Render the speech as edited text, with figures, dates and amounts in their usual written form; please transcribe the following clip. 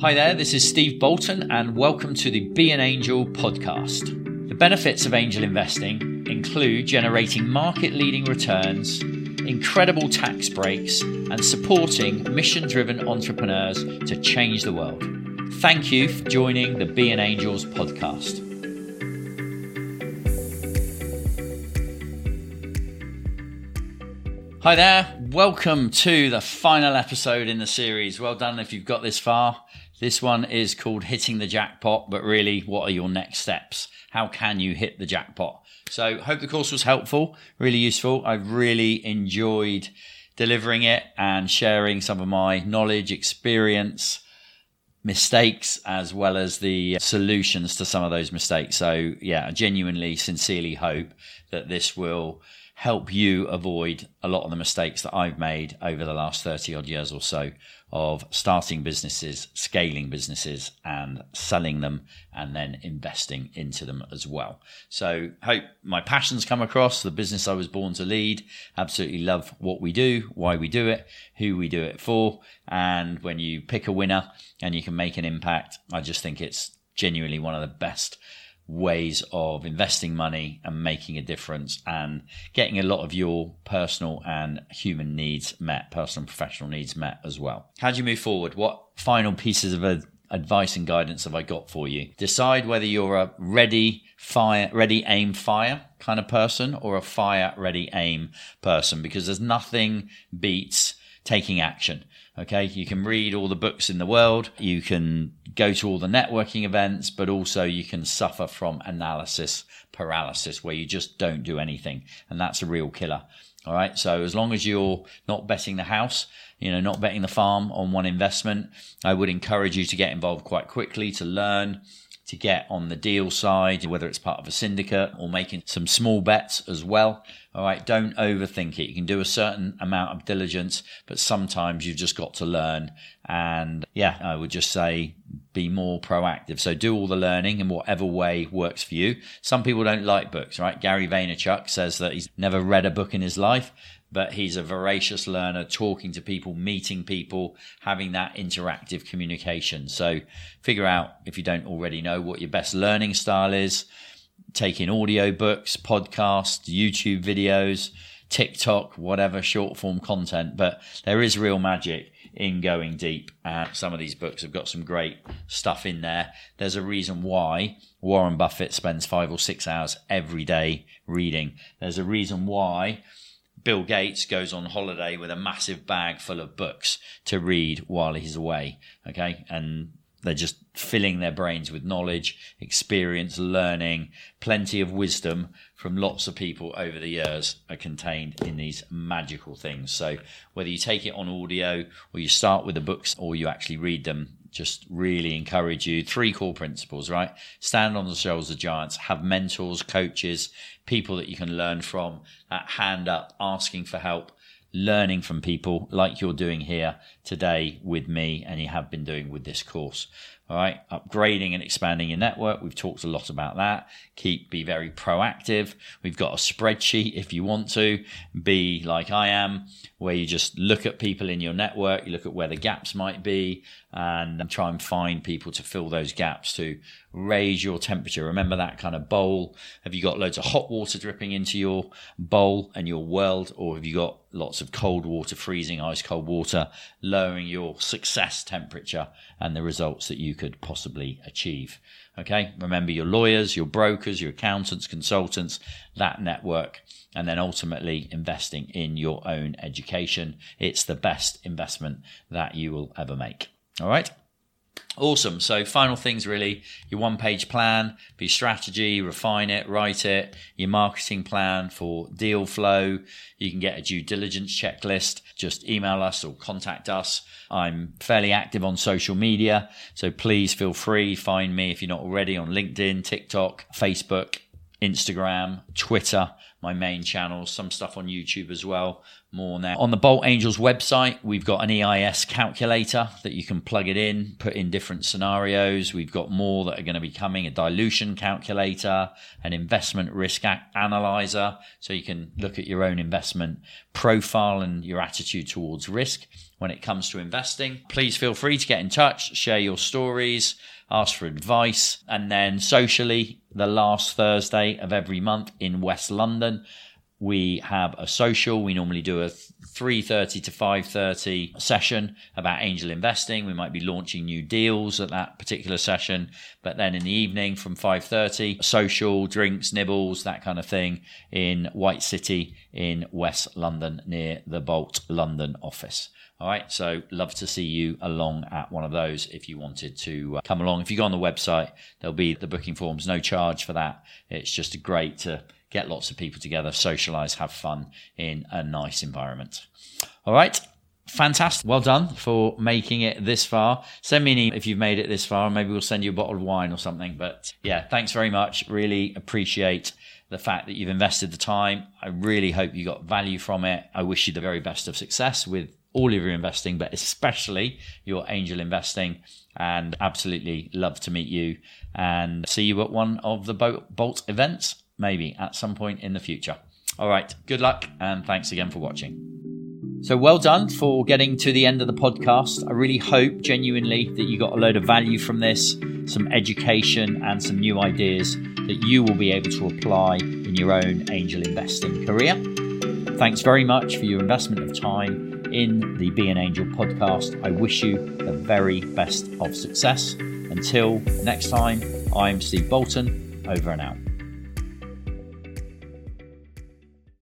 Hi there, this is Steve Bolton and welcome to the Be An Angel podcast. The benefits of angel investing include generating market-leading returns, incredible tax breaks, and supporting mission-driven entrepreneurs to change the world. Thank you for joining the Be An Angels podcast. Hi there, welcome to the final episode in the series. Well done if you've got this far. This one is called Hitting the Jackpot, but really, what are your next steps? How can you hit the jackpot? So hope the course was helpful, really useful. I've really enjoyed delivering it and sharing some of my knowledge, experience, mistakes, as well as the solutions to some of those mistakes. So yeah, I genuinely, sincerely hope that this will help you avoid a lot of the mistakes that I've made over the last 30 odd years or so of starting businesses, scaling businesses and selling them and then investing into them as well. So hope my passions come across, the business I was born to lead. Absolutely love what we do, why we do it, who we do it for. And when you pick a winner and you can make an impact, I just think it's genuinely one of the best ways of investing money and making a difference and getting a lot of your personal and human needs met, personal and professional needs met as well. How do you move forward? What final pieces of advice and guidance have I got for you? Decide whether you're a ready, aim, fire kind of person or a fire, ready, aim person, because there's nothing beats taking action. Okay, you can read all the books in the world, you can go to all the networking events, but also you can suffer from analysis paralysis where you just don't do anything. And that's a real killer. All right. So as long as you're not betting the house, not betting the farm on one investment, I would encourage you to get involved quite quickly, to learn, to get on the deal side, whether it's part of a syndicate or making some small bets as well. All right, don't overthink it. You can do a certain amount of diligence, but sometimes you've just got to learn. And yeah, I would just say be more proactive. So do all the learning in whatever way works for you. Some people don't like books, right? Gary Vaynerchuk says that he's never read a book in his life, but he's a voracious learner, talking to people, meeting people, having that interactive communication. So figure out, if you don't already know, what your best learning style is. Take in audio books, podcasts, YouTube videos, TikTok, whatever short form content. But there is real magic in going deep. And some of these books have got some great stuff in there. There's a reason why Warren Buffett spends 5 or 6 hours every day reading. There's a reason why Bill Gates goes on holiday with a massive bag full of books to read while he's away. Okay. And they're just filling their brains with knowledge, experience, learning, plenty of wisdom from lots of people over the years are contained in these magical things. So whether you take it on audio or you start with the books or you actually read them, just really encourage you. 3 core principles, right? Stand on the shoulders of giants, have mentors, coaches, people that you can learn from, that hand up, asking for help, learning from people like you're doing here today with me and you have been doing with this course. All right, upgrading and expanding your network. We've talked a lot about that. Be very proactive. We've got a spreadsheet if you want to. Be like I am, where you just look at people in your network, you look at where the gaps might be and try and find people to fill those gaps, to raise your temperature. Remember that kind of bowl. Have you got loads of hot water dripping into your bowl and your world, or have you got lots of cold water, freezing, ice cold water, lowering your success temperature and the results that you could possibly achieve? Okay, remember your lawyers, your brokers, your accountants, consultants, that network, and then ultimately investing in your own education. It's the best investment that you will ever make. All right. Awesome. So final things, really, your 1-page plan, your strategy, refine it, write it, your marketing plan for deal flow. You can get a due diligence checklist. Just email us or contact us. I'm fairly active on social media, so please feel free. Find me if you're not already on LinkedIn, TikTok, Facebook, Instagram, Twitter, my main channels, some stuff on YouTube as well, more now. On the Bolt Angels website, we've got an EIS calculator that you can plug it in, put in different scenarios. We've got more that are going to be coming, a dilution calculator, an investment risk analyzer, so you can look at your own investment profile and your attitude towards risk when it comes to investing. Please feel free to get in touch, share your stories, ask for advice. And then socially, the last Thursday of every month in West London, we have a social. We normally do a 3:30 to 5:30 session about angel investing. We might be launching new deals at that particular session. But then in the evening from 5:30, social, drinks, nibbles, that kind of thing in White City in West London near the Bolt London office. All right, so love to see you along at one of those if you wanted to come along. If you go on the website, there'll be the booking forms, no charge for that. It's just great to get lots of people together, socialize, have fun in a nice environment. All right, fantastic. Well done for making it this far. Send me an email if you've made it this far. Maybe we'll send you a bottle of wine or something. But yeah, thanks very much. Really appreciate the fact that you've invested the time. I really hope you got value from it. I wish you the very best of success with all of your investing, but especially your angel investing, and absolutely love to meet you and see you at one of the Bolt events, maybe at some point in the future. All right, good luck and thanks again for watching. So well done for getting to the end of the podcast. I really hope genuinely that you got a load of value from this, some education and some new ideas that you will be able to apply in your own angel investing career. Thanks very much for your investment of time in the Be An Angel podcast. I wish you the very best of success. Until next time, I'm Steve Bolton, over and out.